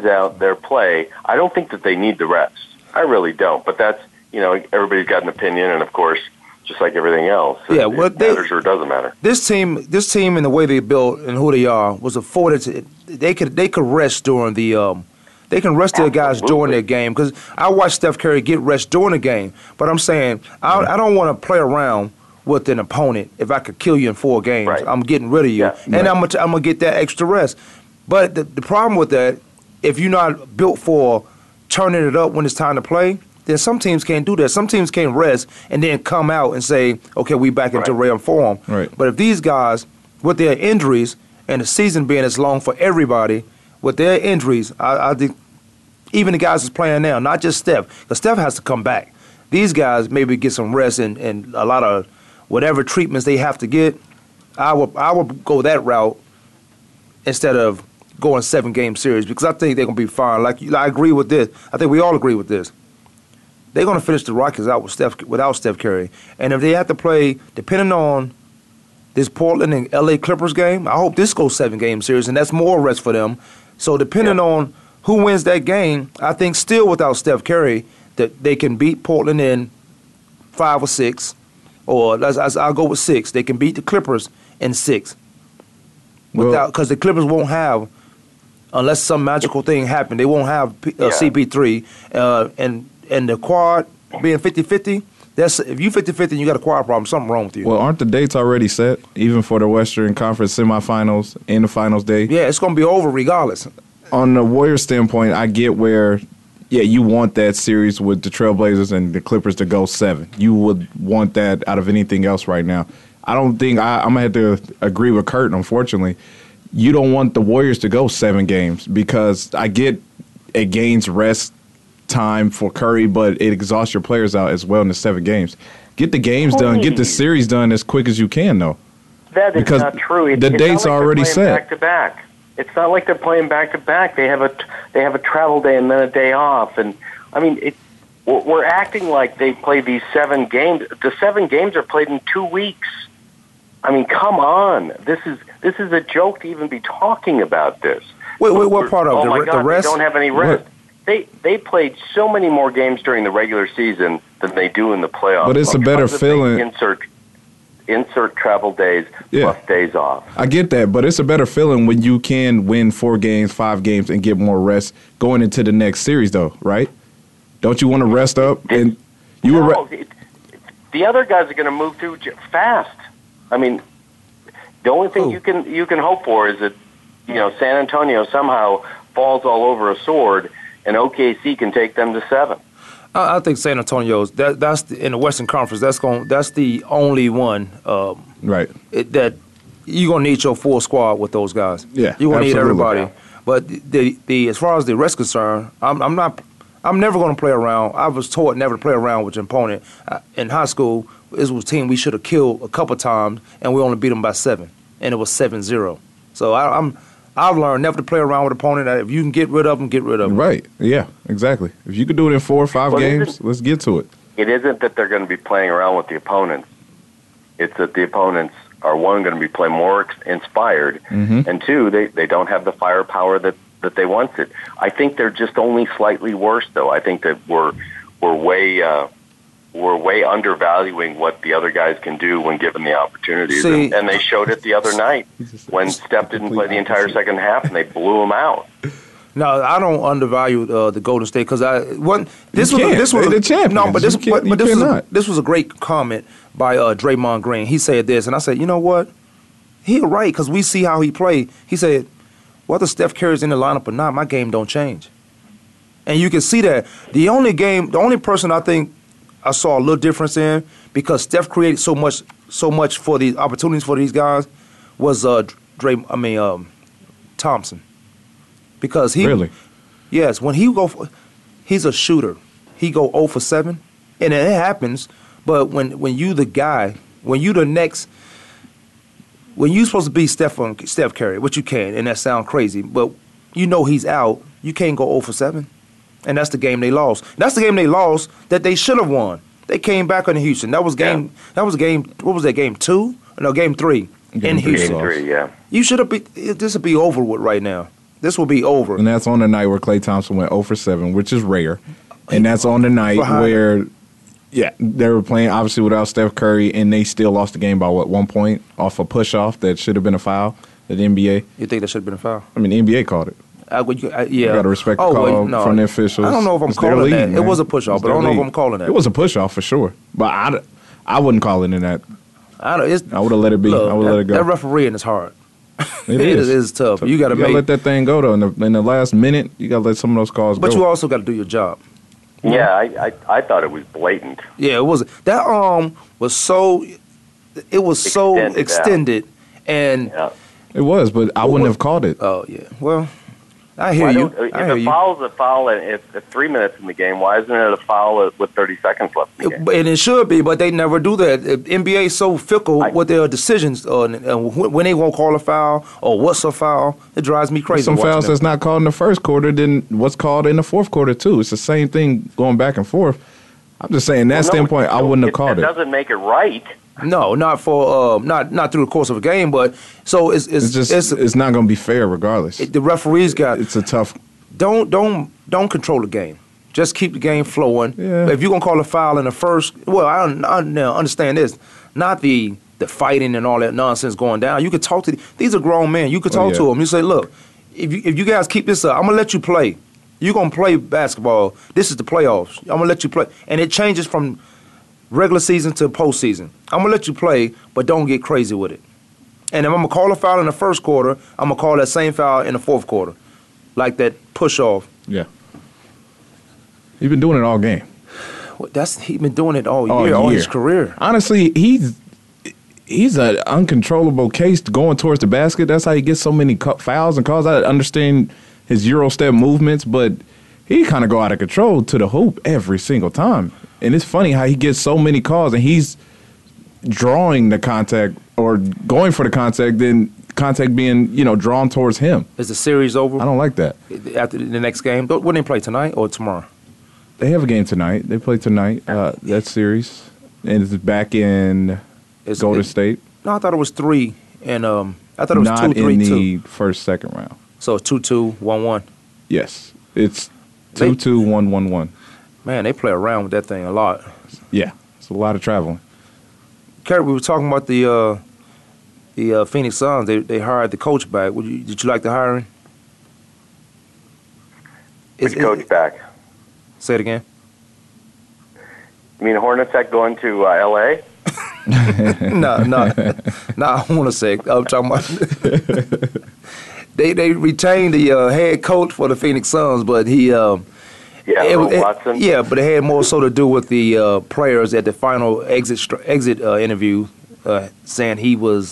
out their play. I don't think that they need the rest. I really don't. But that's, everybody's got an opinion, and of course, just like everything else, it matters or it doesn't matter. This team, and the way they built and who they are, was afforded to. They could rest during the. They can rest their guys during their game because I watched Steph Curry get rest during the game. But I'm saying I don't want to play around with an opponent if I could kill you in 4 games. Right. I'm getting rid of you, and I'm gonna get that extra rest. But the problem with that, if you're not built for turning it up when it's time to play. Then some teams can't do that. Some teams can't rest and then come out and say, okay, we back into realm form. Right. But if these guys, with their injuries and the season being as long for everybody, with their injuries, I think even the guys that's playing now, not just Steph, because Steph has to come back. These guys maybe get some rest and a lot of whatever treatments they have to get. I would go that route instead of going 7-game series because I think they're going to be fine. Like I agree with this. I think we all agree with this. They're going to finish the Rockets out without Steph Curry. And if they have to play, depending on this Portland and LA Clippers game, I hope this goes 7-game series, and that's more rest for them. So depending on who wins that game, I think still without Steph Curry, that they can beat Portland in 5 or 6, or I'll go with 6. They can beat the Clippers in 6 because the Clippers won't have – unless some magical thing happened, they won't have CP3 and the quad being 50-50, that's, if you 50-50 and you got a quad problem, something wrong with you. Well, aren't the dates already set, even for the Western Conference semifinals and the finals day? Yeah, it's going to be over regardless. On the Warriors' standpoint, I get where, you want that series with the Trailblazers and the Clippers to go 7. You would want that out of anything else right now. I don't think I'm going to have to agree with Kurt, unfortunately. You don't want the Warriors to go 7 games because I get it gains rest time for Curry, but it exhausts your players out as well in the 7 games. Get the games done. Get the series done as quick as you can, though. That is because not true. The dates are already set. Back to back. It's not like they're playing back to back. They have a travel day and then a day off, and I mean, we're acting like they play these 7 games. The 7 games are played in 2 weeks. I mean, come on. This is a joke to even be talking about this. Wait, what part of it? Oh my God, the rest? They don't have any rest. What? They played so many more games during the regular season than they do in the playoffs. But it's a better feeling. Insert travel days, plus days off. I get that, but it's a better feeling when you can win 4 games, 5 games, and get more rest going into the next series, though, right? Don't you want to rest up? The other guys are going to move through fast. I mean, the only thing you can hope for is that San Antonio somehow falls all over a sword, and OKC can take them to 7. I think San Antonio's that's in the Western Conference. That's the only one. Right. That you're gonna need your full squad with those guys. Yeah, you're gonna need everybody. Yeah. But the as far as the rest concerned, I'm never gonna play around. I was taught never to play around with your opponent in high school. It was a team we should have killed a couple times, and we only beat them by 7, and it was 7-0. So I've learned never to play around with an opponent. If you can get rid of them, get rid of them. Right, yeah, exactly. If you could do it in 4 or 5 games, let's get to it. It isn't that they're going to be playing around with the opponents. It's that the opponents are, 1, going to be playing more inspired, and 2, they don't have the firepower that they wanted. I think they're just only slightly worse, though. I think that we're way undervaluing what the other guys can do when given the opportunities. See, and they showed it the other night when Steph didn't play the entire second half and they blew him out. No, I don't undervalue the Golden State because this was a great comment by Draymond Green. He said this, and I said, you know what? He's right because we see how he played. He said, whether Steph Curry's in the lineup or not, my game don't change. And you can see that. The only person I think I saw a little difference in because Steph created so much for the opportunities for these guys was Thompson, because he really, yes, when he he's a shooter. He go 0 for 7, and it happens. But when you the guy, when you the next, when you supposed to be Steph Curry, which you can, and that sounds crazy, but he's out. You can't go 0 for 7. And that's the game they lost. That's the game they lost that they should have won. They came back on Houston. That was game. Yeah. That was game. What was that? Game 2? No, game 3 in Houston. Game 3, yeah. You should have. This would be over with right now. This will be over. And that's on the night where Klay Thompson went 0 for 7, which is rare. And that's on the night where, they were playing obviously without Steph Curry, and they still lost the game by 1 point off a push off that should have been a foul. At the NBA. You think that should have been a foul? I mean, the NBA called it. You got to respect the call from the officials. I don't know if I'm calling lead, that. Man. It was a push-off, but I don't know if I'm calling that. It was a push-off for sure, but I wouldn't call it in that. I would have let it be. I would let it go. That refereeing is hard. It is tough. You got to let that thing go, though. In the last minute, you got to let some of those calls go. But you also got to do your job. Yeah, I thought it was blatant. Yeah, it was. That arm was so – it was so extended. And it was, but I wouldn't have called it. Oh, yeah. Well – I hear you. If a foul's a foul and it's 3 minutes in the game, why isn't it a foul with 30 seconds left in the game? And it should be, but they never do that. NBA is so fickle with their decisions on when they won't call a foul or what's a foul. It drives me crazy. Some fouls that's not called in the first quarter, then what's called in the fourth quarter, too. It's the same thing going back and forth. I'm just saying, that standpoint, I wouldn't have called it. It doesn't make it right. No, not for not through the course of a game, but so it's not going to be fair regardless. The referees got it's a tough. Don't control the game. Just keep the game flowing. Yeah. If you're gonna call a foul in the first, well, I understand this. Not the fighting and all that nonsense going down. You could talk to these are grown men. You could talk to them. You say, look, if you guys keep this up, I'm gonna let you play. You're gonna play basketball. This is the playoffs. I'm gonna let you play, and it changes from regular season to postseason. I'm going to let you play, but don't get crazy with it. And if I'm going to call a foul in the first quarter, I'm going to call that same foul in the fourth quarter, like that push-off. Yeah. He's been doing it all game. Well, he's been doing it all year, all his career. Honestly, he's an uncontrollable case going towards the basket. That's how he gets so many fouls and calls. I understand his Euro step movements, but he kind of go out of control to the hoop every single time. And it's funny how he gets so many calls, and he's drawing the contact or going for the contact, then contact being drawn towards him. Is the series over? I don't like that. After the next game? When they play, tonight or tomorrow? They have a game tonight. They play tonight, that series. And it's back in Golden State. No, I thought it was three, and I thought it was not 2-3-2. Not in the first, second round. So 2-2-1-1. Yes, it's 2-2-1-1-1. Man, they play around with that thing a lot. Yeah, it's a lot of traveling. Kerry, we were talking about the Phoenix Suns. They hired the coach back. Did you like the hiring? Which coach back? Say it again. You mean Hornacek going to L.A.? No, I want to say. I'm talking about they retained the head coach for the Phoenix Suns, but he Watson. Yeah, but it had more so to do with the players at the final exit interview, saying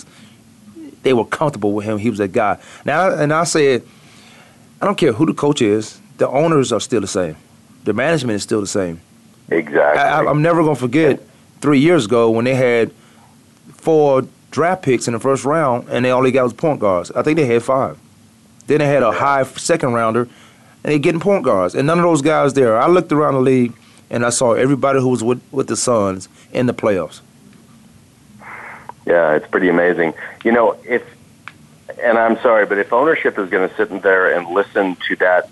they were comfortable with him. He was that guy. Now, and I said, I don't care who the coach is. The owners are still the same. The management is still the same. Exactly. I'm never gonna forget. 3 years ago when they had 4 draft picks in the first round and they only got was point guards. I think they had 5. Then they had a high second rounder and they getting point guards. And none of those guys there. I looked around the league and I saw everybody who was with the Suns in the playoffs. Yeah, it's pretty amazing. You know, I'm sorry, but if ownership is going to sit in there and listen to that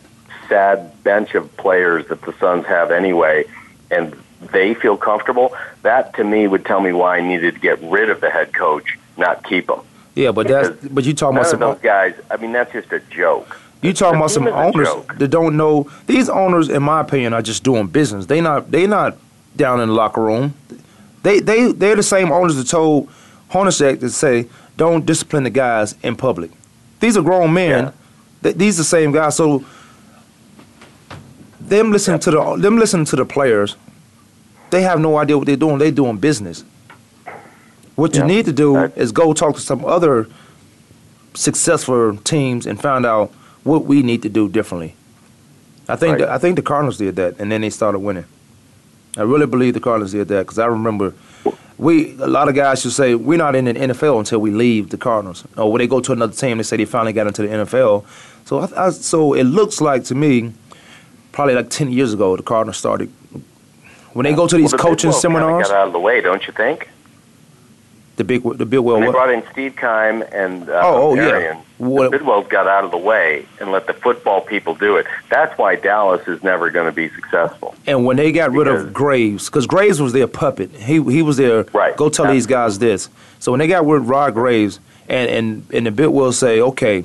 sad bench of players that the Suns have anyway and they feel comfortable, that to me would tell me why I needed to get rid of the head coach, not keep him. Yeah, but you talking about some of those guys. I mean, that's just a joke. You talking about some owners that don't know. These owners, in my opinion, are just doing business. They not down in the locker room. They're the same owners that told Hornacek to say don't discipline the guys in public. These are grown men. Yeah. These are the same guys. So them listening to the players. They have no idea what they're doing. They're doing business. What you need to do is go talk to some other successful teams and find out what we need to do differently. I think the Cardinals did that, and then they started winning. I really believe the Cardinals did that because I remember a lot of guys should say, we're not in the NFL until we leave the Cardinals. Or when they go to another team, they say they finally got into the NFL. So, so it looks like to me, probably like 10 years ago, the Cardinals started – when they go to these coaching seminars, got out of the way, don't you think? The Bidwell. They brought in Steve Keim and Arian. Bidwell's got out of the way and let the football people do it. That's why Dallas is never going to be successful. And when they got rid of Graves, because Graves was their puppet, he was their right. Go tell these guys this. So when they got rid of Rod Graves and the Bidwell say, okay,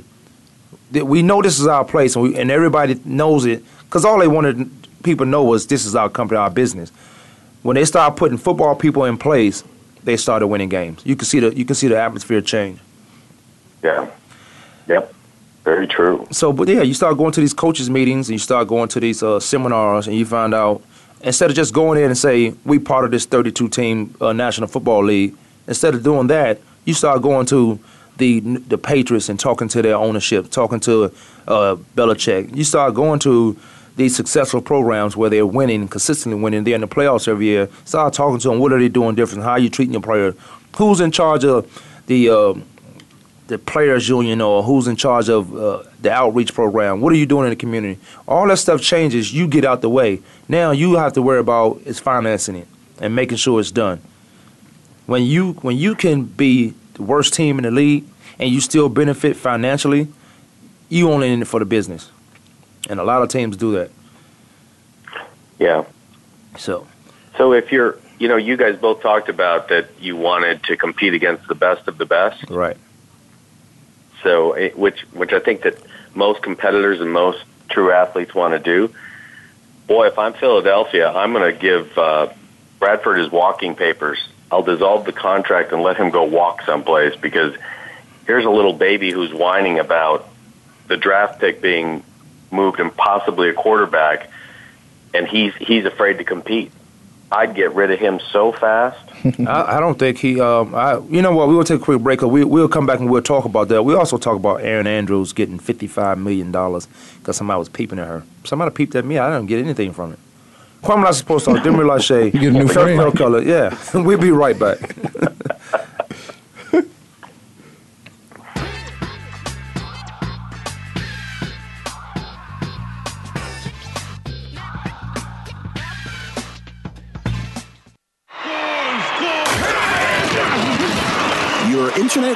we know this is our place and everybody knows it because all they wanted. People know was this is our company, our business. When they start putting football people in place, they started winning games. You can see the atmosphere change. Yeah. Yep. Very true. So, but yeah, you start going to these coaches meetings and you start going to these seminars and you find out instead of just going in and say we part of this 32-team National Football League, instead of doing that, you start going to the Patriots and talking to their ownership, talking to Belichick. You start going to these successful programs where they're winning, consistently winning, they're in the playoffs every year. Start talking to them. What are they doing different? How are you treating your players? Who's in charge of the players union or who's in charge of the outreach program? What are you doing in the community? All that stuff changes. You get out the way. Now you have to worry about is financing it and making sure it's done. When you can be the worst team in the league and you still benefit financially, you only in it for the business. And a lot of teams do that. Yeah. So if you're, you know, you guys both talked about that you wanted to compete against the best of the best. Right. So, which I think that most competitors and most true athletes want to do. Boy, if I'm Philadelphia, I'm going to give Bradford his walking papers. I'll dissolve the contract and let him go walk someplace because here's a little baby who's whining about the draft pick being moved and possibly a quarterback, and he's afraid to compete. I'd get rid of him so fast. I don't think he you know what, we will take a quick break. We'll come back and we'll talk about that. We also talk about Aaron Andrews getting $55 million because somebody was peeping at her. Somebody peeped at me. I didn't get anything from it. Kwamie Lassiter supposed to Demi Lachey. You get a new friend. Color. Yeah. We'll be right back. internet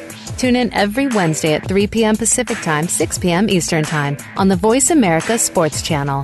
Tune in every Wednesday at 3 p.m. Pacific Time, 6 p.m. Eastern Time on the Voice America Sports Channel.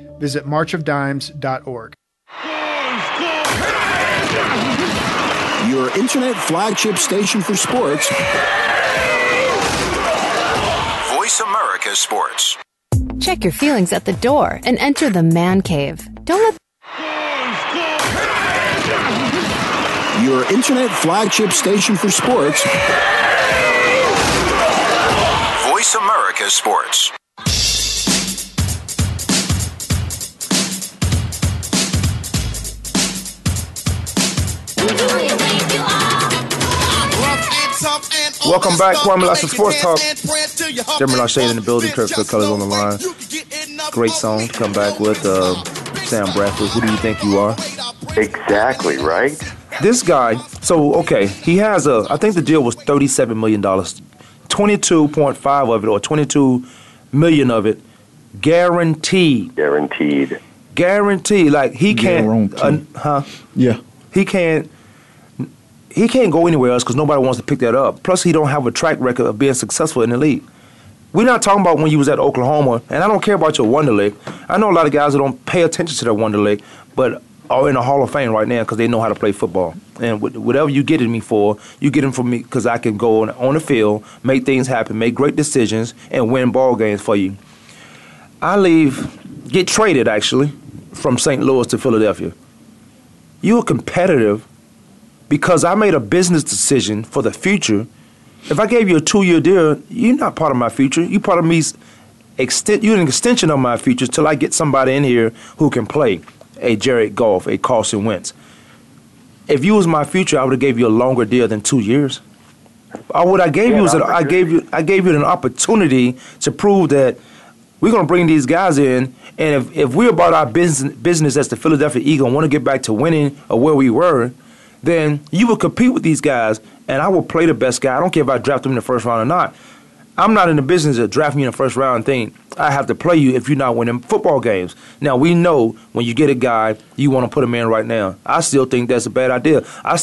Visit marchofdimes.org. Your internet flagship station for sports. Voice America Sports. Check your feelings at the door and enter the man cave. Don't let... Your internet flagship station for sports. Voice America Sports. Welcome back, Kwamie Lassiter Sports Talk. Jeremy Lachey in the building, Kirk Colors on the line. Great song to come back with, Sam Bradford. Who do you think you are? Exactly, right? This guy, so, okay, he has a, I think the deal was $37 million. 22.5 of it, or 22 million of it, guaranteed. Guaranteed. Like, he can't, He can't. He can't go anywhere else because nobody wants to pick that up. Plus, he don't have a track record of being successful in the league. We're not talking about when you was at Oklahoma, and I don't care about your Wonder League. I know a lot of guys that don't pay attention to their Wonder League, but are in the Hall of Fame right now because they know how to play football. And whatever you get in me for, you get him for me because I can go on the field, make things happen, make great decisions, and win ball games for you. I get traded, actually, from St. Louis to Philadelphia. You're competitive. Because I made a business decision for the future. If I gave you a 2-year deal, you're not part of my future. You're part of me's you're an extension of my future till I get somebody in here who can play, a Jared Goff, a Carson Wentz. If you was my future, I would have gave you a longer deal than 2 years. What I gave you was that I gave you an opportunity to prove that we're gonna bring these guys in, and if we're about our business as the Philadelphia Eagle and want to get back to winning or where we were, then you will compete with these guys, and I will play the best guy. I don't care if I draft him in the first round or not. I'm not in the business of drafting you in the first round thing. I have to play you if you're not winning football games. Now, we know when you get a guy, you want to put him in right now. I still think that's a bad idea. I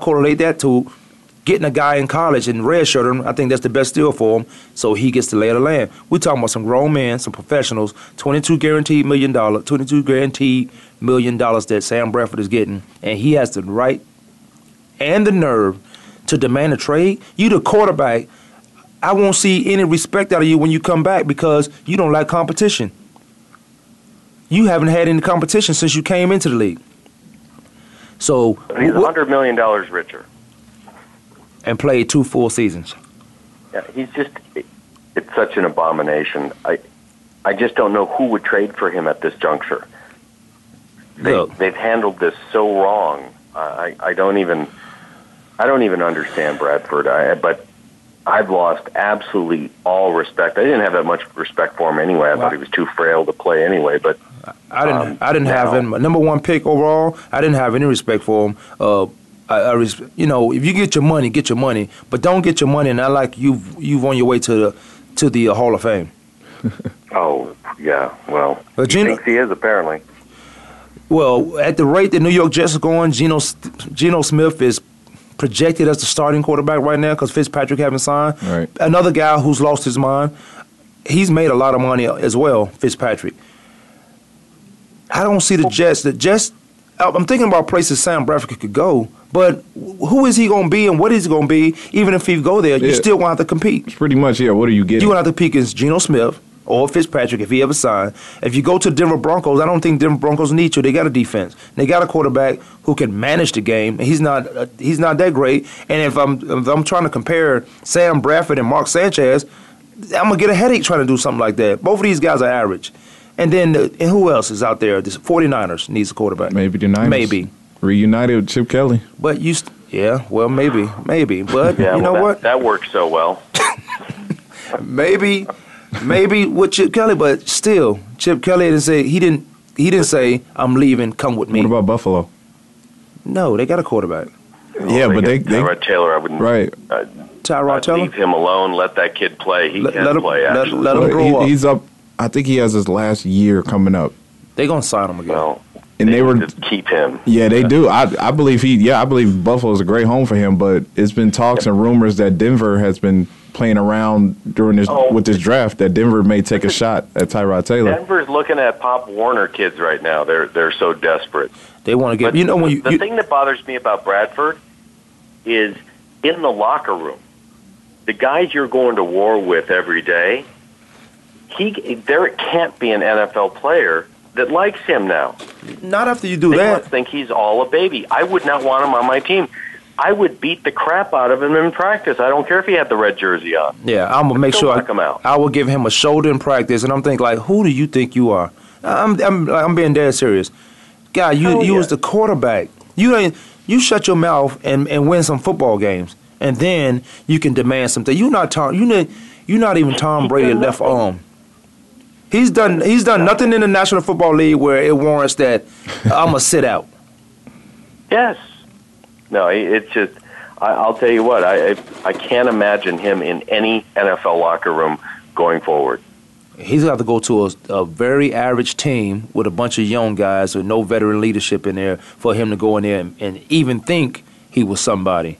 correlate that to getting a guy in college and redshirt him. I think that's the best deal for him, so he gets to lay of the land. We're talking about some grown men, some professionals, $22 guaranteed million that Sam Bradford is getting, and he has the right and the nerve to demand a trade. You the quarterback. I won't see any respect out of you when you come back because you don't like competition. You haven't had any competition since you came into the league. So he's $100 million richer. And played 2 full seasons. Yeah, he's just—it's such an abomination. I just don't know who would trade for him at this juncture. They've handled this so wrong. I don't even understand Bradford. But I've lost absolutely all respect. I didn't have that much respect for him anyway. I thought he was too frail to play anyway. But I didn't have him. Number 1 pick overall. I didn't have any respect for him. If you get your money, get your money. But don't get your money, and I like you've on your way to the Hall of Fame. Oh, yeah, well, Geno, he thinks he is, apparently. Well, at the rate that New York Jets are going, Geno Smith is projected as the starting quarterback right now because Fitzpatrick haven't signed. Right. Another guy who's lost his mind. He's made a lot of money as well, Fitzpatrick. I don't see the Jets. I'm thinking about places Sam Bradford could go, but who is he going to be and what is he going to be? Even if he go there, you still going to have to compete. It's pretty much, what are you getting? You're going to have to compete against Geno Smith or Fitzpatrick if he ever signed. If you go to Denver Broncos, I don't think Denver Broncos need you. They got a defense. They got a quarterback who can manage the game, and he's not that great. And if I'm trying to compare Sam Bradford and Mark Sanchez, I'm going to get a headache trying to do something like that. Both of these guys are average. And then and who else is out there? The 49ers needs a quarterback. Maybe the Niners. Maybe. Reunited with Chip Kelly. But maybe. But what? That worked so well. Maybe with Chip Kelly, but still, Chip Kelly didn't say he didn't say I'm leaving, come with me. What about Buffalo? No, they got a quarterback. Yeah, but they Tyrod Taylor, I wouldn't. Right. Tyrod Taylor. Leave him alone, let that kid play. He can play actually. Let him grow up. He's up. I think he has his last year coming up. They're going to sign him again. No, and they were just keep him. Yeah, they do. I believe Buffalo's a great home for him, but it's been talks and rumors that Denver has been playing around during this with this draft that Denver may take a shot at Tyrod Taylor. Denver's looking at Pop Warner kids right now. They're so desperate. They want to get the thing that bothers me about Bradford is in the locker room. The guys you're going to war with every day, there can't be an NFL player that likes him now. Not after you do that. They must think he's all a baby. I would not want him on my team. I would beat the crap out of him in practice. I don't care if he had the red jersey on. Yeah, I'm going to make sure I will give him a shoulder in practice, and I'm thinking, like, who do you think you are? I'm being dead serious. Guy, you was the quarterback. You shut your mouth and win some football games, and then you can demand something. You're not even Tom Brady left arm. He's done nothing in the National Football League where it warrants that I'm going to sit out. Yes. No, it's just I'll tell you what. I can't imagine him in any NFL locker room going forward. He's got to go to a very average team with a bunch of young guys with no veteran leadership in there for him to go in there and even think he was somebody.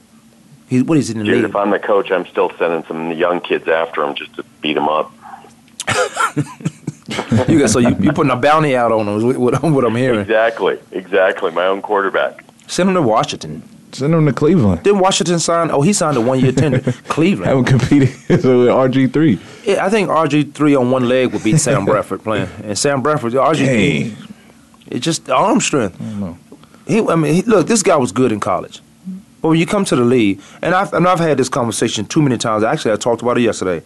What is it in the league? If I'm the coach, I'm still sending some young kids after him just to beat him up. You're putting a bounty out on them, what I'm hearing. Exactly. My own quarterback. Send him to Washington. Send him to Cleveland. Didn't Washington sign? Oh, he signed a one-year tender. Cleveland. Haven't competed with RG3. Yeah, I think RG3 on one leg would beat Sam Bradford playing. And Sam Bradford, RG3, it's just arm strength. I don't know. Look, this guy was good in college. But when you come to the league, and I've had this conversation too many times. Actually, I talked about it yesterday.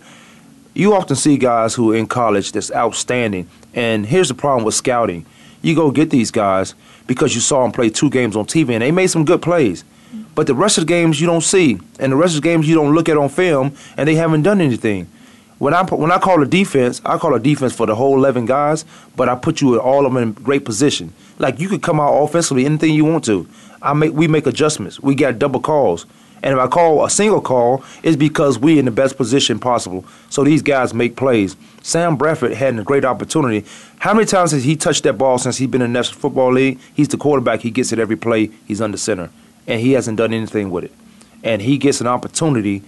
You often see guys who are in college that's outstanding. And here's the problem with scouting. You go get these guys because you saw them play 2 games on TV, and they made some good plays. But the rest of the games you don't see, and the rest of the games you don't look at on film, and they haven't done anything. When I call a defense, I call a defense for the whole 11 guys, but I put you all of them in great position. Like, you could come out offensively anything you want to. We make adjustments. We got double calls. And if I call a single call, it's because we're in the best position possible. So these guys make plays. Sam Bradford had a great opportunity. How many times has he touched that ball since he's been in the National Football League? He's the quarterback. He gets it every play. He's under center. And he hasn't done anything with it. And he gets an opportunity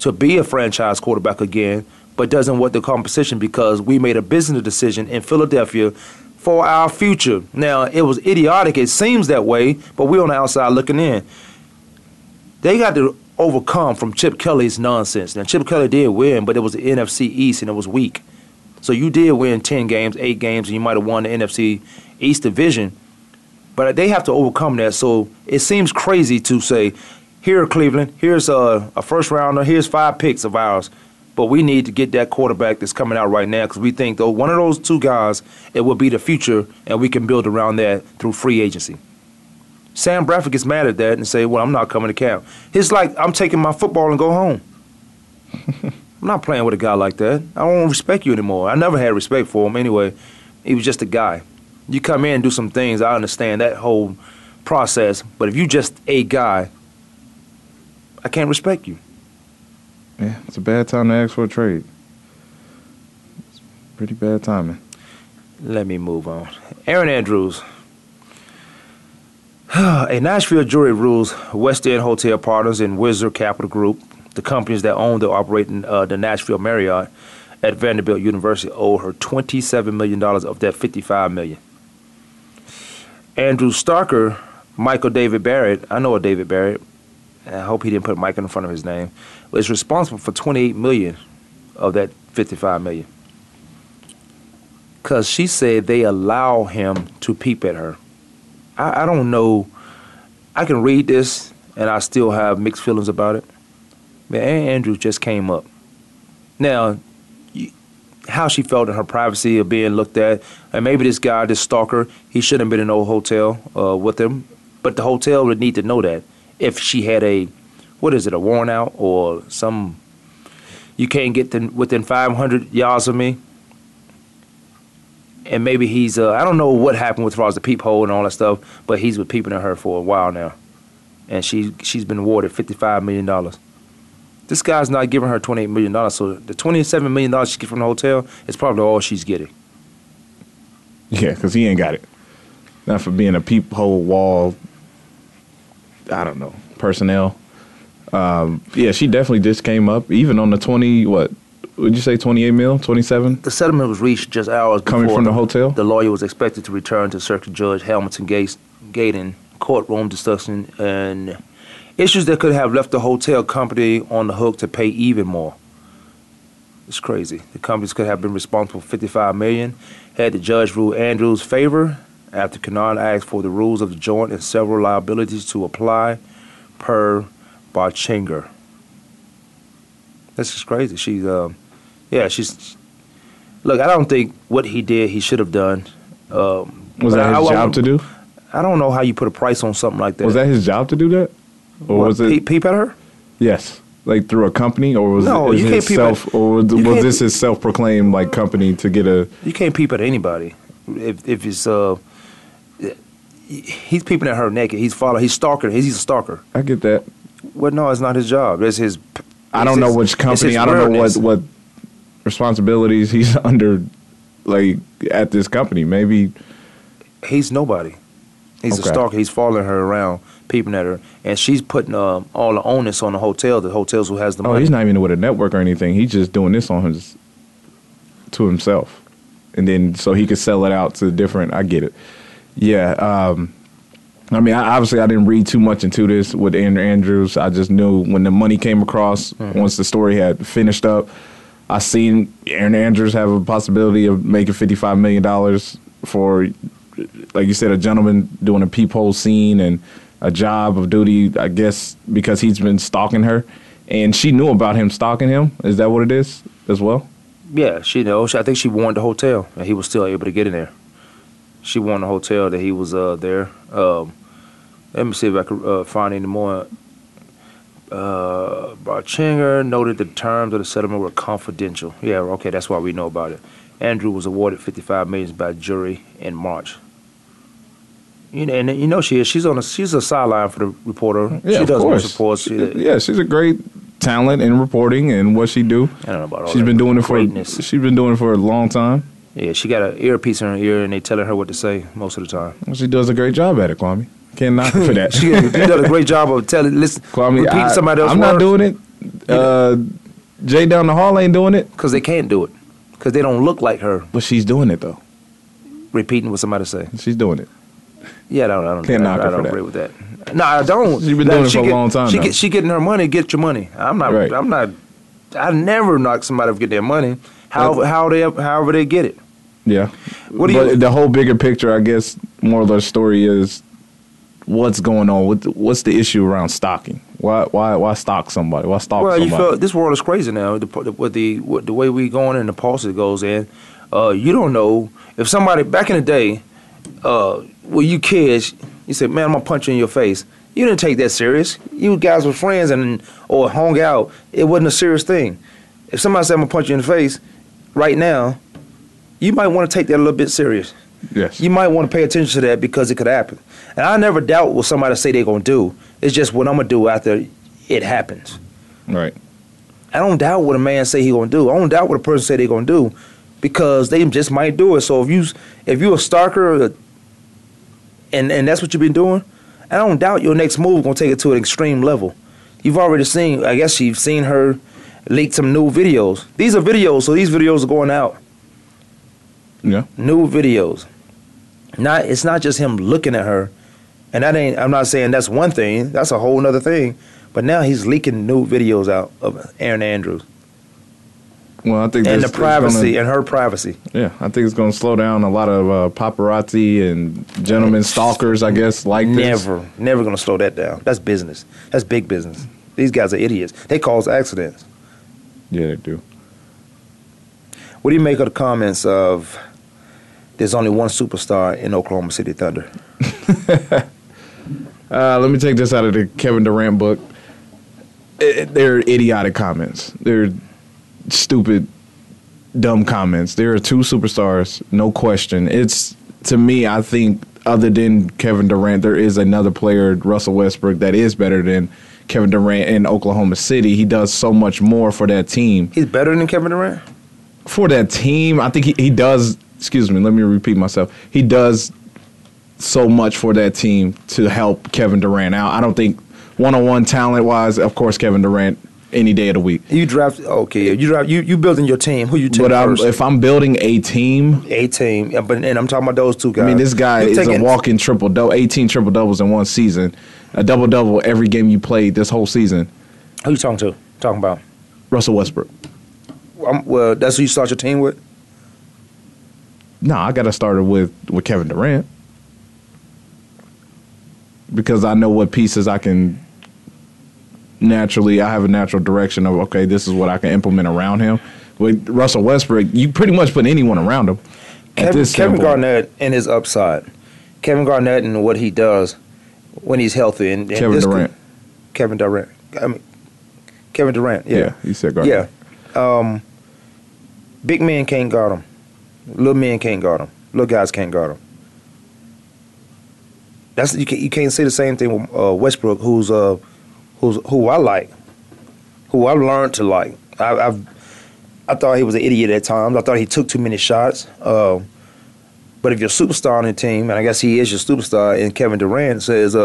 to be a franchise quarterback again, but doesn't want the competition because we made a business decision in Philadelphia for our future. Now, it was idiotic. It seems that way, but we're on the outside looking in. They got to overcome from Chip Kelly's nonsense. Now, Chip Kelly did win, but it was the NFC East, and it was weak. So you did win 10 games, 8 games, and you might have won the NFC East division. But they have to overcome that. So it seems crazy to say, here, Cleveland, here's a first-rounder, here's 5 picks of ours. But we need to get that quarterback that's coming out right now because we think though one of those 2 guys, it will be the future, and we can build around that through free agency. Sam Bradford gets mad at that and say, well, I'm not coming to camp. It's like, I'm taking my football and go home. I'm not playing with a guy like that. I don't respect you anymore. I never had respect for him anyway. He was just a guy. You come in and do some things, I understand that whole process. But if you just a guy, I can't respect you. Yeah, it's a bad time to ask for a trade. It's pretty bad timing. Let me move on. Aaron Andrews. A Nashville jury rules West End Hotel Partners and Windsor Capital Group, the companies that own or operate the Nashville Marriott at Vanderbilt University, owe her $27 million of that $55 million. Andrew Starker, Michael David Barrett, I know a David Barrett, and I hope he didn't put Mike in front of his name, is responsible for $28 million of that $55 million. Because she said they allow him to peep at her. I don't know. I can read this, and I still have mixed feelings about it. But Aaron Andrews just came up. Now, how she felt in her privacy of being looked at, and maybe this guy, this stalker, he shouldn't have been in no hotel with him, but the hotel would need to know that. If she had a, what is it, a warrant out or some, you can't get within 500 yards of me. And maybe he's, I don't know what happened with as far as the peephole and all that stuff, but he's been peeping at her for a while now. And she's been awarded $55 million. This guy's not giving her $28 million, so the $27 million she gets from the hotel is probably all she's getting. Yeah, because he ain't got it. Not for being a peephole wall, I don't know, personnel. Yeah, she definitely just came up, even on the 20, what, would you say 28 mil, 27? The settlement was reached just hours coming before from the hotel. The lawyer was expected to return to Circuit Judge Hamilton Gayden, courtroom discussion, and issues that could have left the hotel company on the hook to pay even more. It's crazy. The companies could have been responsible for $55 million had the judge ruled Andrews' favor after Canard asked for the rules of the joint and several liabilities to apply per Barchinger. This is crazy. She's. Look, I don't think what he did he should have done. Was that his job to do? I don't know how you put a price on something like that. Was that his job to do that? Or what, was it peep at her? Yes, like through a company, or was no, it you can't self, peep at, or was this his self-proclaimed like company to get a? You can't peep at anybody. If it's he's peeping at her naked. He's stalking. He's a stalker. I get that. Well, no, it's not his job. That's his. I don't know which company. I don't know what responsibilities he's under, like at this company. Maybe he's nobody. He's a stalker. He's following her around, peeping at her, and she's putting all the onus on the hotel. The hotel's who has the money. Oh, he's not even with a network or anything. He's just doing this on his to himself, and then so he could sell it out to different. I get it. Yeah. I mean, obviously, I didn't read too much into this with Aaron Andrews. I just knew when the money came across, once the story had finished up, I seen Aaron Andrews have a possibility of making $55 million for, like you said, a gentleman doing a peephole scene and a job of duty, I guess, because he's been stalking her. And she knew about him stalking him. Is that what it is as well? Yeah, she knows. I think she warned the hotel, and he was still able to get in there. She warned the hotel that he was there. Let me see if I can find any more. Barchinger noted the terms of the settlement were confidential. Yeah, okay, that's why we know about it. Andrew was awarded $55 million by jury in March. You know, and you know she is. She's a sideline for the reporter. Yeah, she does most reports. She's a great talent in reporting and what she do. I don't know about all she's that been doing greatness. She's been doing it for a long time. Yeah, she got an earpiece in her ear, and they telling her what to say most of the time. Well, she does a great job at it, Kwamie. Can't knock her for that. She does a great job of telling, listen, Kwamie, repeating somebody else's words. I'm not doing it. Jay down the hall ain't doing it. Because they can't do it. Because they don't look like her. But she's doing it, though. Repeating what somebody say. She's doing it. Yeah, I don't can't knock her for that. I don't agree with that. No, I don't. She's been doing it for a long time, though. She getting her money. Get your money. I never knock somebody for get their money. However they get it. Yeah. But the whole bigger picture, I guess, more of the story is what's going on. What's the issue around stalking? Why stalk somebody? Why stalk somebody? Well, you feel this world is crazy now. With the way we going and the pulse it goes in, you don't know if somebody back in the day, when you kids, you said, "Man, I'm gonna punch you in your face." You didn't take that serious. You guys were friends or hung out. It wasn't a serious thing. If somebody said, "I'm gonna punch you in the face," right now, you might want to take that a little bit serious. Yes. You might want to pay attention to that because it could happen. And I never doubt what somebody say they're going to do. It's just what I'm going to do after it happens. Right. I don't doubt what a man say he going to do. I don't doubt what a person say they're going to do because they just might do it. So if you're a stalker and that's what you've been doing, I don't doubt your next move going to take it to an extreme level. You've already seen, I guess you've seen her leak some new videos. These are videos, so these videos are going out. Yeah. New videos. Not it's not just him looking at her, and that ain't. I'm not saying that's one thing. That's a whole nother thing. But now he's leaking new videos out of Aaron Andrews. Well, I think and the privacy gonna, and her privacy. Yeah, I think it's going to slow down a lot of paparazzi and gentlemen stalkers. I guess like this. Never going to slow that down. That's business. That's big business. These guys are idiots. They cause accidents. Yeah, they do. What do you make of the comments of there's only one superstar in Oklahoma City Thunder? Let me take this out of the Kevin Durant book. They're idiotic comments. They're stupid, dumb comments. There are two superstars, no question. It's, to me, I think other than Kevin Durant, there is another player, Russell Westbrook, that is better than Kevin Durant in Oklahoma City. He does so much more for that team. He's better than Kevin Durant? For that team, I think he does, excuse me, let me repeat myself. He does so much for that team to help Kevin Durant out. I don't think one-on-one talent-wise, of course, Kevin Durant any day of the week. You draft, okay, you building your team. Who you taking first? But if I'm building a team, and I'm talking about those two guys. I mean, this guy is a walking triple-double, 18 triple-doubles in one season, a double-double every game you played this whole season. Who you talking about? Russell Westbrook. Well, that's who you start your team with? No, I got to start it with Kevin Durant because I know what pieces I can naturally – I have a natural direction of, okay, this is what I can implement around him. With Russell Westbrook, you pretty much put anyone around him. Kevin Garnett and his upside. Kevin Garnett and what he does when he's healthy. And Kevin Durant. I mean, Kevin Durant, yeah. Yeah, you said Garnett. Yeah. Big men can't guard him. Little men can't guard him. Little guys can't guard him. That's you can't say the same thing with Westbrook, who I like, who I've learned to like. I thought he was an idiot at times. I thought he took too many shots. But if you're a superstar on the team, and I guess he is your superstar, and Kevin Durant says,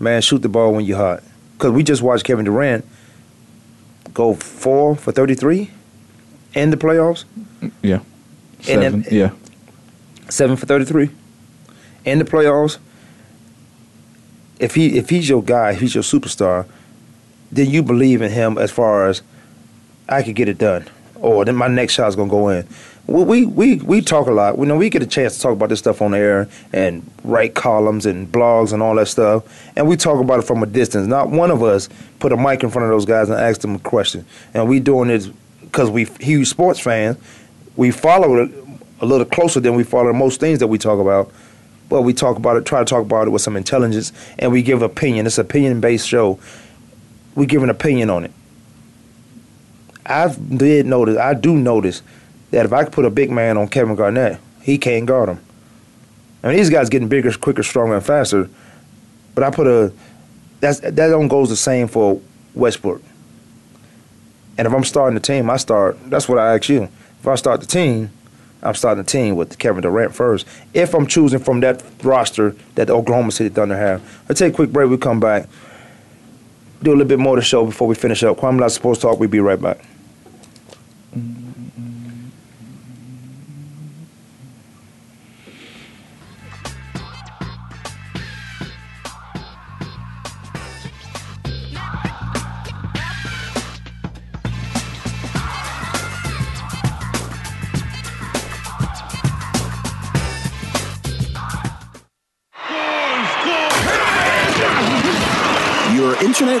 "Man, shoot the ball when you're hot," because we just watched Kevin Durant go 4 for 33 in the playoffs. Yeah. 7 for 33 in the playoffs. If he's your guy, if he's your superstar, then you believe in him as far as I could get it done, or then my next shot's gonna go in. We talk a lot. We know we get a chance to talk about this stuff on the air and write columns and blogs and all that stuff. And we talk about it from a distance. Not one of us put a mic in front of those guys and ask them a question. And we doing this because we huge sports fans. We follow it a little closer than we follow most things that we talk about. But we talk about it, try to talk about it with some intelligence, and we give opinion. It's an opinion-based show. We give an opinion on it. I do notice that if I could put a big man on Kevin Garnett, he can't guard him. I mean, these guys getting bigger, quicker, stronger, and faster. But I put that don't goes the same for Westbrook. And if I'm starting the team, that's what I ask you. If I start the team, I'm starting the team with Kevin Durant first. If I'm choosing from that roster that the Oklahoma City Thunder have. Let's take a quick break. We come back. Do a little bit more of the show before we finish up. Kwamie Lassiter Sports Talk. We'll be right back. Internet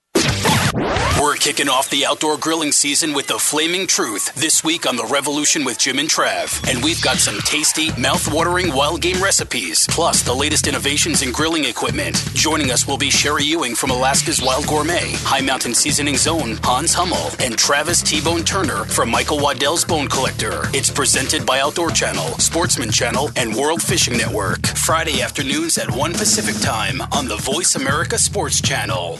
We're kicking off the outdoor grilling season with the Flaming Truth this week on The Revolution with Jim and Trav. And we've got some tasty, mouth-watering wild game recipes, plus the latest innovations in grilling equipment. Joining us will be Sherry Ewing from Alaska's Wild Gourmet, High Mountain Seasoning Zone, Hans Hummel, and Travis T-Bone Turner from Michael Waddell's Bone Collector. It's presented by Outdoor Channel, Sportsman Channel, and World Fishing Network. Friday afternoons at 1 Pacific time on the Voice America Sports Channel.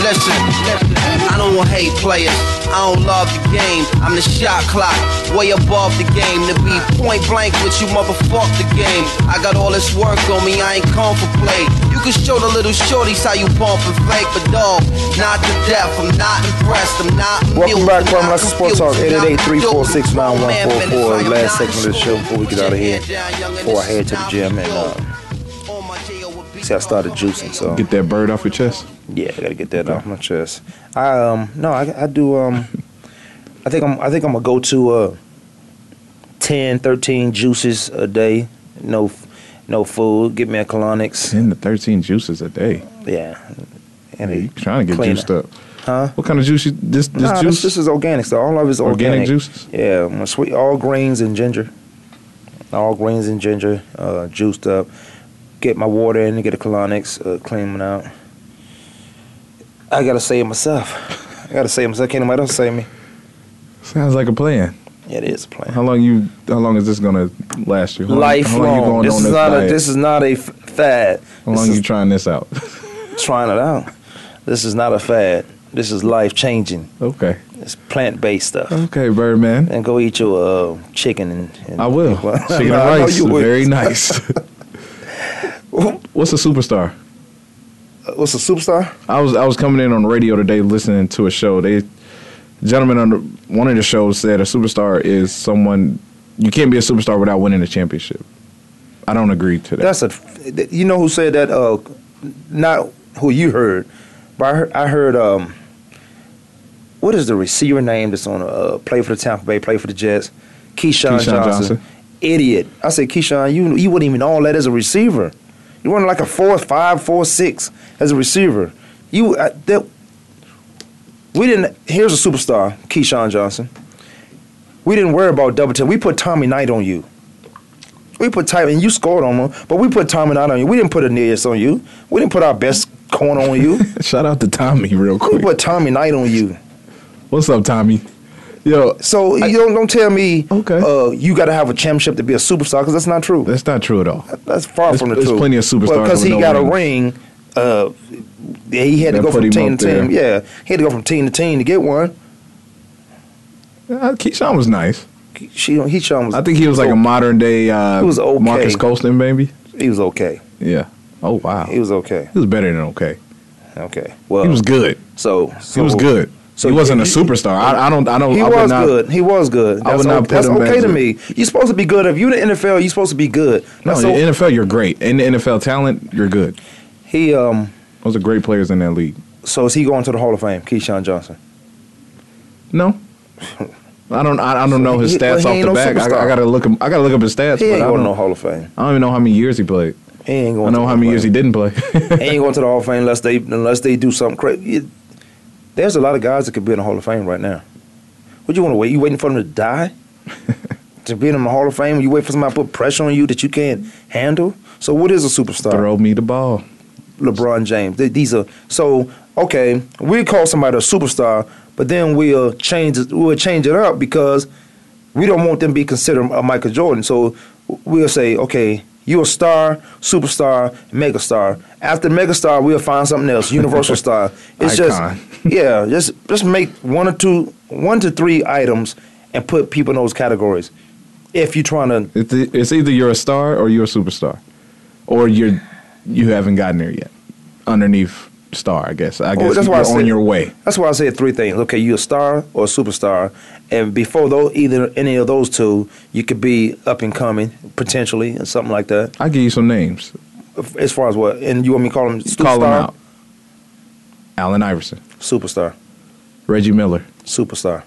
Listen. I don't want hate players, I don't love the game. I'm the shot clock, way above the game. To be point blank with you, motherfuck the game. I got all this work on me, I ain't come for play. You can show the little shorties how you bump and flake, but dog, not to death, I'm not impressed, I'm not welcome back to my Sports Talk, 888-346-9144. Last segment of the show before we get out of here. Before I head to the gym and see, I started juicing, so get that bird off your chest. Yeah, I gotta get that off my chest. I think I'm gonna go to 10, 13 juices a day. No food. Get me a colonics. 10 to 13 juices a day. Yeah, and you're trying to get juiced up. Huh? What kind of juice? This juice. This is organic. So all of it's organic juices. Yeah, sweet. All grains and ginger. Juiced up. Get my water in and get a colonics. Clean it out. I gotta save myself. Can't nobody else save me. Sounds like a plan. Yeah, it is a plan. How long is this gonna last you? Lifelong. This is not a fad. How long are you trying this out? Trying it out. This is not a fad. This is life changing. Okay. It's plant based stuff. Okay, Birdman. And go eat your chicken and I will. Chicken and rice. Very nice. What's a superstar? I was coming in on the radio today listening to a show. Gentleman on one of the shows said a superstar is someone, you can't be a superstar without winning a championship. I don't agree to that. You know who said that? Not who you heard, but I heard, what is the receiver name that's on play for the Tampa Bay, play for the Jets? Keyshawn Johnson. Idiot. I said, Keyshawn, you wouldn't even all that as a receiver. You running like a 4.5, 4.6 as a receiver. Here's a superstar, Keyshawn Johnson. We didn't worry about double team. We put Tommy Knight on you. And you scored on him, but we put Tommy Knight on you. We didn't put Aeneas on you. We didn't put our best corner on you. Shout out to Tommy real quick. We put Tommy Knight on you. What's up, Tommy? Yo, so don't tell me you got to have a championship to be a superstar, because that's not true. That's not true at all. That's far from the truth. There's plenty of superstars. Because he got a ring, he had to go from team to team. Yeah, he had to go from team to team to get one. Keyshawn was nice. I think he was like a modern day Marcus Colston, maybe. He was okay. Yeah. Oh, wow. He was okay. He was better than okay. Okay. Well, he was good. So he was good. So he wasn't a superstar. I don't. He was good. That's okay to me. You're supposed to be good. If you're in the NFL, you're supposed to be good. In the NFL, you're great. In the NFL talent, you're good. Those are great players in that league. So is he going to the Hall of Fame, Keyshawn Johnson? No. I don't know his stats off the back. I gotta look up his stats. He ain't going to no Hall of Fame. I don't even know how many years he played. He ain't going. I know how many years he didn't play. He ain't going to the Hall of Fame unless they do something crazy. There's a lot of guys that could be in the Hall of Fame right now. What you want to wait? You waiting for them to die? To be in the Hall of Fame? You wait for somebody to put pressure on you that you can't handle? So what is a superstar? Throw me the ball. LeBron James. We call somebody a superstar, but then we'll change it up because we don't want them to be considered a Michael Jordan. So we'll say, okay, you're a star, superstar, megastar. After megastar, we'll find something else, universal star. It's icon. Just make one to three items and put people in those categories. If you're trying to, it's either you're a star or you're a superstar, or you haven't gotten there yet. Underneath star, I guess. You're on your way. That's why I said three things. Okay, you're a star or a superstar, and before any of those two, you could be up and coming potentially, and something like that. I give you some names. As far as what? And you want me to call him superstar? Call him out. Allen Iverson. Superstar. Reggie Miller. Superstar.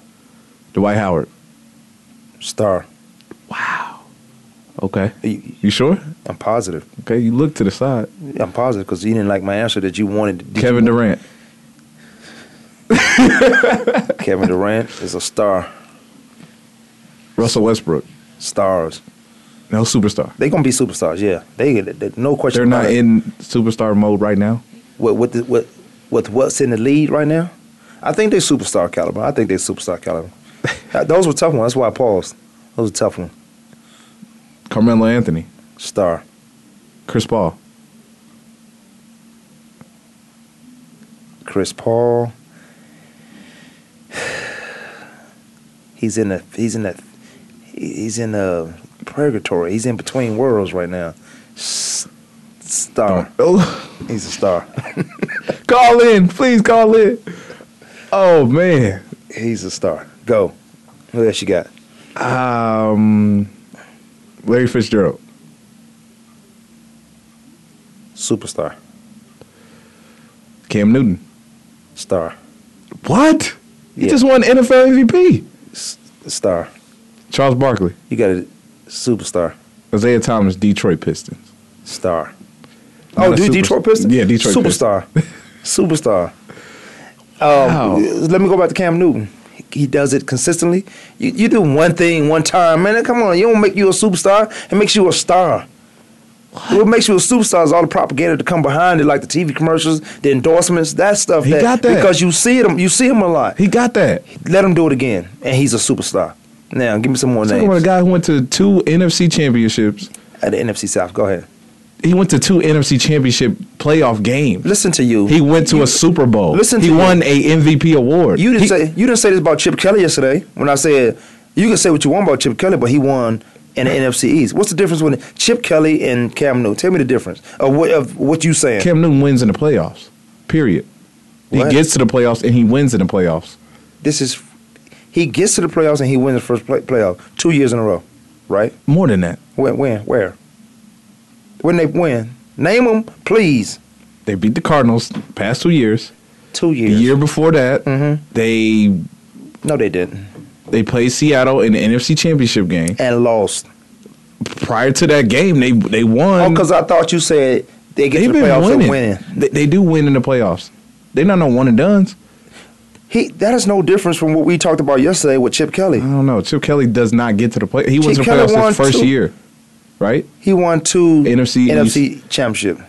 Dwight Howard. Star. Wow. Okay. You sure? I'm positive. Okay, you look to the side. I'm positive because you didn't like my answer that you wanted. Kevin Durant. Kevin Durant is a star. Russell Westbrook. Stars. No, superstar. They're going to be superstars, yeah. They no question. They're not in superstar mode right now? With what's in the lead right now? I think they're superstar caliber. Those were tough ones. That's why I paused. Those were tough ones. Carmelo Anthony. Star. Chris Paul. He's in a purgatory. He's in between worlds right now. Star. He's a star. Call in. Please call in. Oh, man. He's a star. Go. Who else you got? Larry Fitzgerald. Superstar. Cam Newton. Star. What? He just won NFL MVP. Star. Charles Barkley. You got a superstar. Isaiah Thomas, Detroit Pistons. Star. Not Detroit Pistons? Yeah, Detroit superstar. Pistons. Superstar. Wow. Let me go back to Cam Newton. He does it consistently. You do one thing one time, man. Come on, you don't make you a superstar. It makes you a star. What makes you a superstar is all the propaganda to come behind it, like the TV commercials, the endorsements, that stuff. He got that because you see him a lot. He got that. Let him do it again, and he's a superstar. Now, give me some more names. Talking about a guy who went to 2 NFC championships. At the NFC South, go ahead. He went to 2 NFC championship playoff games. Listen to you. He went to a Super Bowl. Listen to you. He won a MVP award. You didn't say this about Chip Kelly yesterday when I said you can say what you want about Chip Kelly, but he won in the NFC East. What's the difference between Chip Kelly and Cam Newton? Tell me the difference of what you saying. Cam Newton wins in the playoffs, period. What? He gets to the playoffs and he wins in the playoffs. He gets to the playoffs and he wins the first playoff 2 years in a row, right? More than that. Where? When they win. Name them, please. They beat the Cardinals the past 2 years. 2 years. The year before that, No, they didn't. They played Seattle in the NFC Championship game. And lost. Prior to that game, they won. Oh, because I thought you said they get to the playoffs and win. They do win in the playoffs. They're not no one and dones. That is no difference from what we talked about yesterday with Chip Kelly. I don't know. Chip Kelly does not get to the playoffs. He was in the playoffs his first year. Right? He won 2 NFC championship.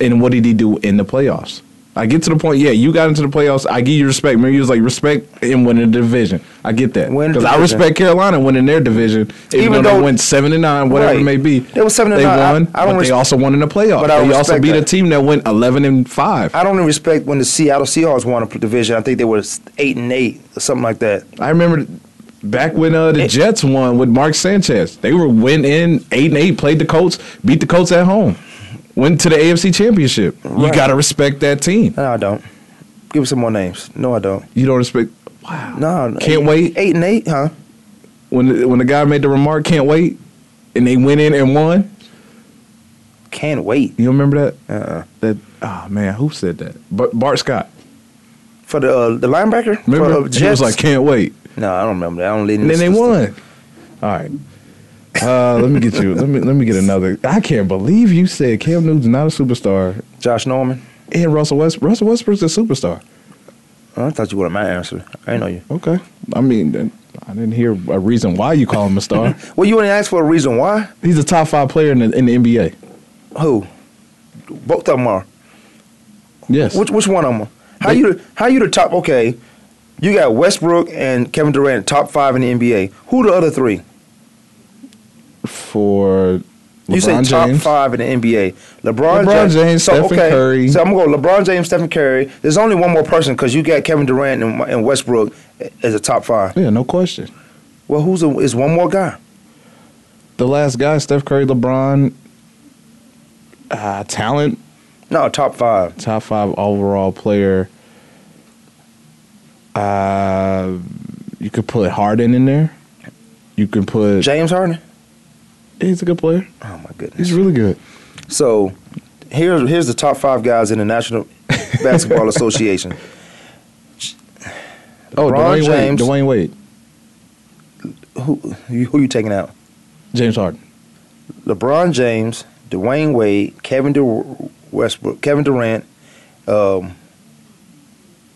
And what did he do in the playoffs? I get to the point, yeah, you got into the playoffs. I give you respect. Remember, you was like, respect in winning the division. I get that. Because I respect Carolina winning their division. Even though they went 7-9, whatever it may be. They were 7-9. They won, but they also won in the playoffs. They also beat a team that went 11-5. I don't even respect when the Seattle Seahawks won a division. I think they were 8-8 or something like that. I remember... Back when the Jets won with Mark Sanchez, they went in 8-8, played the Colts, beat the Colts at home, went to the AFC Championship. Right. You gotta respect that team. No, I don't. Give me some more names. No, I don't. You don't respect? Wow. No, can't wait. 8-8, huh? When the guy made the remark, can't wait, and they went in and won. Can't wait. You remember that? That who said that? But Bart Scott for the linebacker. Remember? For the Jets? He was like, can't wait. No, I don't remember that. I don't leave. And then they won. All right. Let me get another. I can't believe you said Cam Newton's not a superstar. Josh Norman. And Russell Westbrook's a superstar. I thought you wanted my answer. I didn't know you. Okay. I mean, I didn't hear a reason why you call him a star. Well, you didn't ask for a reason why. He's a top 5 player in the NBA. Who? Both of them are. Yes. Which one of them? How you the top? Okay. You got Westbrook and Kevin Durant, top 5 in the NBA. Who the other 3? For LeBron you say top James. 5 in the NBA. LeBron James, Curry. So I'm going to go LeBron James, Stephen Curry. There's only one more person because you got Kevin Durant and Westbrook as a top 5. Yeah, no question. Well, is one more guy? The last guy, Steph Curry, LeBron, talent? No, top 5. Top 5 overall player. You could put Harden in there. You could put James Harden. He's a good player. Oh my goodness, he's really good. So here's the top five guys in the National Basketball Association. LeBron James. Dwayne Wade. Who you taking out? James Harden. LeBron James, Dwayne Wade, Kevin Durant,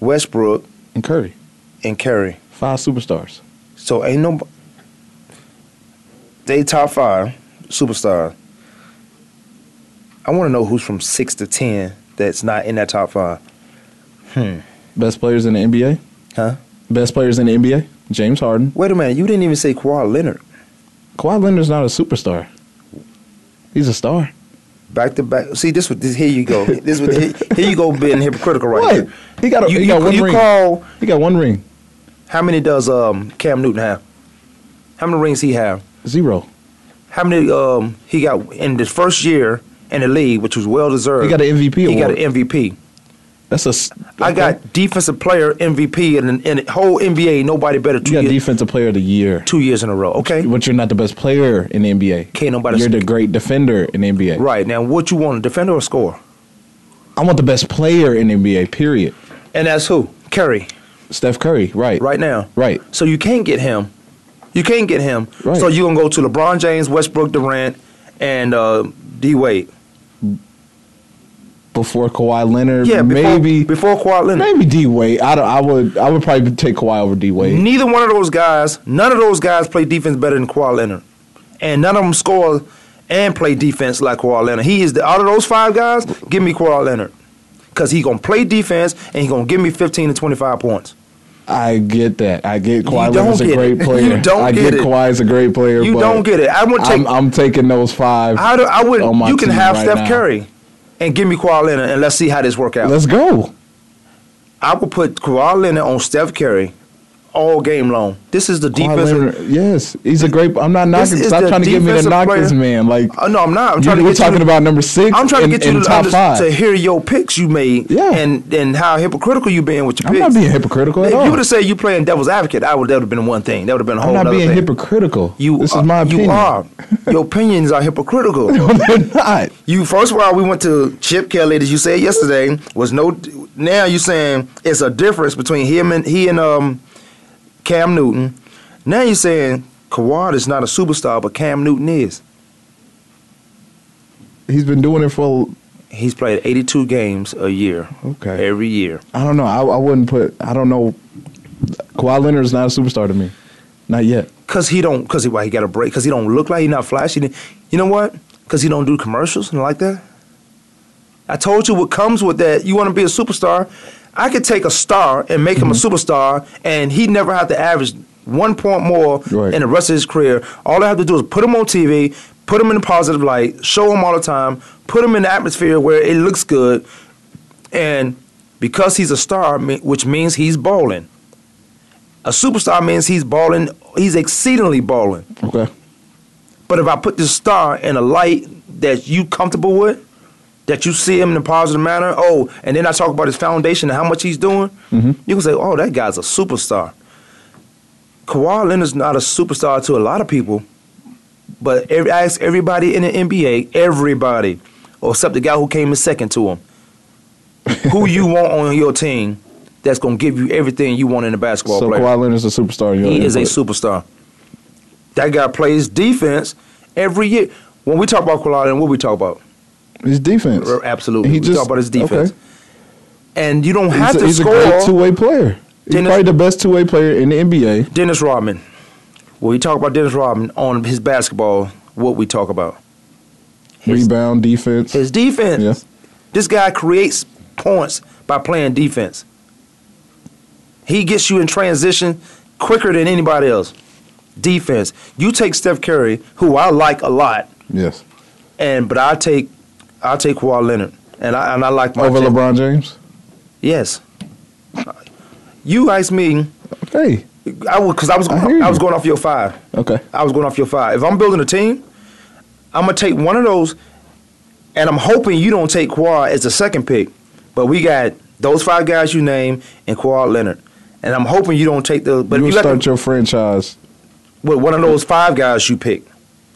Westbrook. And Curry. Five superstars. So ain't no. They top five superstars. I want to know who's from 6 to 10 that's not in that top five. Best players in the NBA? Huh? Best players in the NBA? James Harden. Wait a minute. You didn't even say Kawhi Leonard. Kawhi Leonard's not a superstar. He's a star. Back to back. See, here you go. Here you go being hypocritical right what? Here. He got one ring. He got one ring. How many does Cam Newton have? How many rings he have? Zero. How many he got in his first year in the league, which was well deserved? He got an MVP. I got defensive player MVP in the whole NBA. Nobody better. You got defensive player of the year 2 years in a row. Okay, but you're not the best player in the NBA. Can't nobody. You're the great defender in the NBA. Right now, what you want, a defender or scorer? I want the best player in the NBA. Period. And that's who? Curry. Steph Curry. Right. Right now. Right. So you can't get him. Right. So you're gonna go to LeBron James, Westbrook, Durant, and D Wade. Before Kawhi Leonard, maybe before Kawhi Leonard, maybe D Wade. I would probably take Kawhi over D Wade. Neither one of those guys, none of those guys play defense better than Kawhi Leonard, and none of them score and play defense like Kawhi Leonard. He is out of those five guys. Give me Kawhi Leonard, because he gonna play defense and he gonna give me 15 to 25 points. I get that. I get Kawhi Leonard's a great player. You don't I get it. Kawhi's a great player. You but don't get it. I'm taking those five. You can have right Steph now. Curry. And give me Kawhi Leonard, and let's see how this work out. Let's go. I would put Kawhi Leonard on Steph Curry all game long. This is the defensive. Yes, he's a great. I'm not knocking. Stop trying to get me to knock this man. Like, no, I'm not. I'm trying to. We're talking about number six. I'm trying to get you to hear your picks you made. Yeah. And how hypocritical you been with your picks. I'm not being hypocritical at all. If you would have said you playing devil's advocate, that would have been one thing. That would have been a whole other thing. I'm not being hypocritical. This is my opinion. You are. Your opinions are hypocritical. No, they're not. First of all, we went to Chip Kelly, as you said yesterday. Now you're saying it's a difference between him and Cam Newton. Now you're saying Kawhi is not a superstar, but Cam Newton is. He's been doing it for... He's played 82 games a year. Okay. Every year. I don't know. I wouldn't put... I don't know. Kawhi Leonard is not a superstar to me. Not yet. Because he don't... Because he got a break. Because he don't look like he's not flashy. You know what? Because he don't do commercials and like that. I told you what comes with that. You want to be a superstar... I could take a star and make him a superstar, and he never have to average 1 point more in the rest of his career. All I have to do is put him on TV, put him in a positive light, show him all the time, put him in the atmosphere where it looks good, and because he's a star, which means he's balling. A superstar means he's balling. He's exceedingly balling. Okay. But if I put this star in a light that you comfortable with, that you see him in a positive manner, and then I talk about his foundation and how much he's doing, you can say, that guy's a superstar. Kawhi Leonard's not a superstar to a lot of people, but I ask everybody in the NBA, everybody, except the guy who came in second to him, who you want on your team that's going to give you everything you want in a basketball player. So Kawhi Leonard's a superstar. He is a superstar. That guy plays defense every year. When we talk about Kawhi Leonard, what we talk about? His defense. Absolutely. We talk about his defense. Okay. And you don't have to score. He's a great two-way player. He's probably the best two-way player in the NBA. Dennis Rodman. When we talk about Dennis Rodman on his basketball, what we talk about? Rebound, defense. His defense. Yeah. This guy creates points by playing defense. He gets you in transition quicker than anybody else. Defense. You take Steph Curry, who I like a lot. Yes. But I'll take Kawhi Leonard, and I like my over team. LeBron James. Yes, you asked me. Okay, I was going off your five. Okay, I was going off your five. If I'm building a team, I'm gonna take one of those, and I'm hoping you don't take Kawhi as the second pick. But we got those five guys you named and Kawhi Leonard, and I'm hoping you don't take the. But you start your franchise with one of those five guys you pick.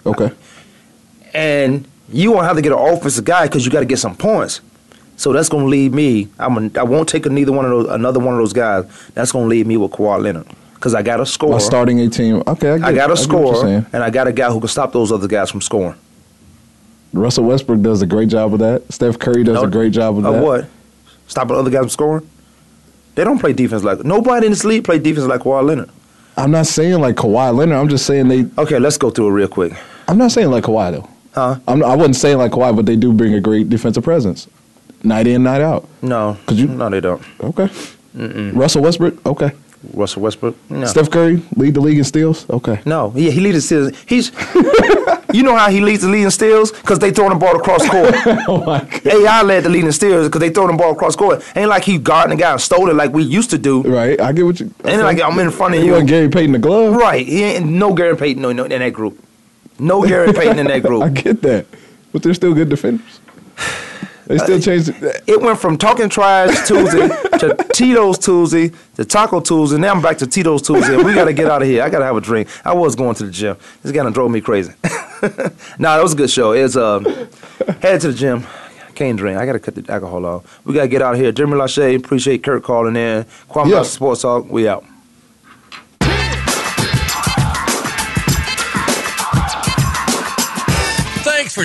Okay, and you won't have to get an offensive guy because you got to get some points. So that's going to leave me. I won't take another one of those guys. That's going to leave me with Kawhi Leonard because I got a scorer. Well, starting a team. Okay, I got a scorer, and I got a guy who can stop those other guys from scoring. Russell Westbrook does a great job of that. Steph Curry does a great job of that. Of what? Stopping other guys from scoring? They don't play defense like nobody in this league play defense like Kawhi Leonard. I'm not saying like Kawhi Leonard. I'm just saying they. Okay, let's go through it real quick. I'm not saying like Kawhi though. Huh? I wasn't saying like Kawhi, but they do bring a great defensive presence. Night in, night out. No, they don't. Okay. Mm-mm. Russell Westbrook. Okay. Russell Westbrook. No. Steph Curry lead the league in steals. Okay. No. Yeah, he leads the steals. He's. You know how he leads the league in steals? Because they throwing the ball across court. Oh my God. AI led the lead in steals because they throwing the ball across court. Ain't like he guarding the guy and stole it like we used to do. Right. I get what you. Ain't like I'm in front of you. Gary Payton the glove. Right. He ain't no Gary Payton in that group. No Gary Payton in that group. I get that, but they're still good defenders. They still changed it. It went from Talking Trash Tuesday to Tito's Tuesday to Taco Tuesday. Now I'm back to Tito's Tuesday. We got to get out of here. I got to have a drink. I was going to the gym. This guy done drove me crazy. Nah, that was a good show. It's headed to the gym. Can't drink. I got to cut the alcohol off. We got to get out of here. Jeremy Lachey, appreciate Kurt calling in. Kwamie Lassiter Sports Talk, we out. For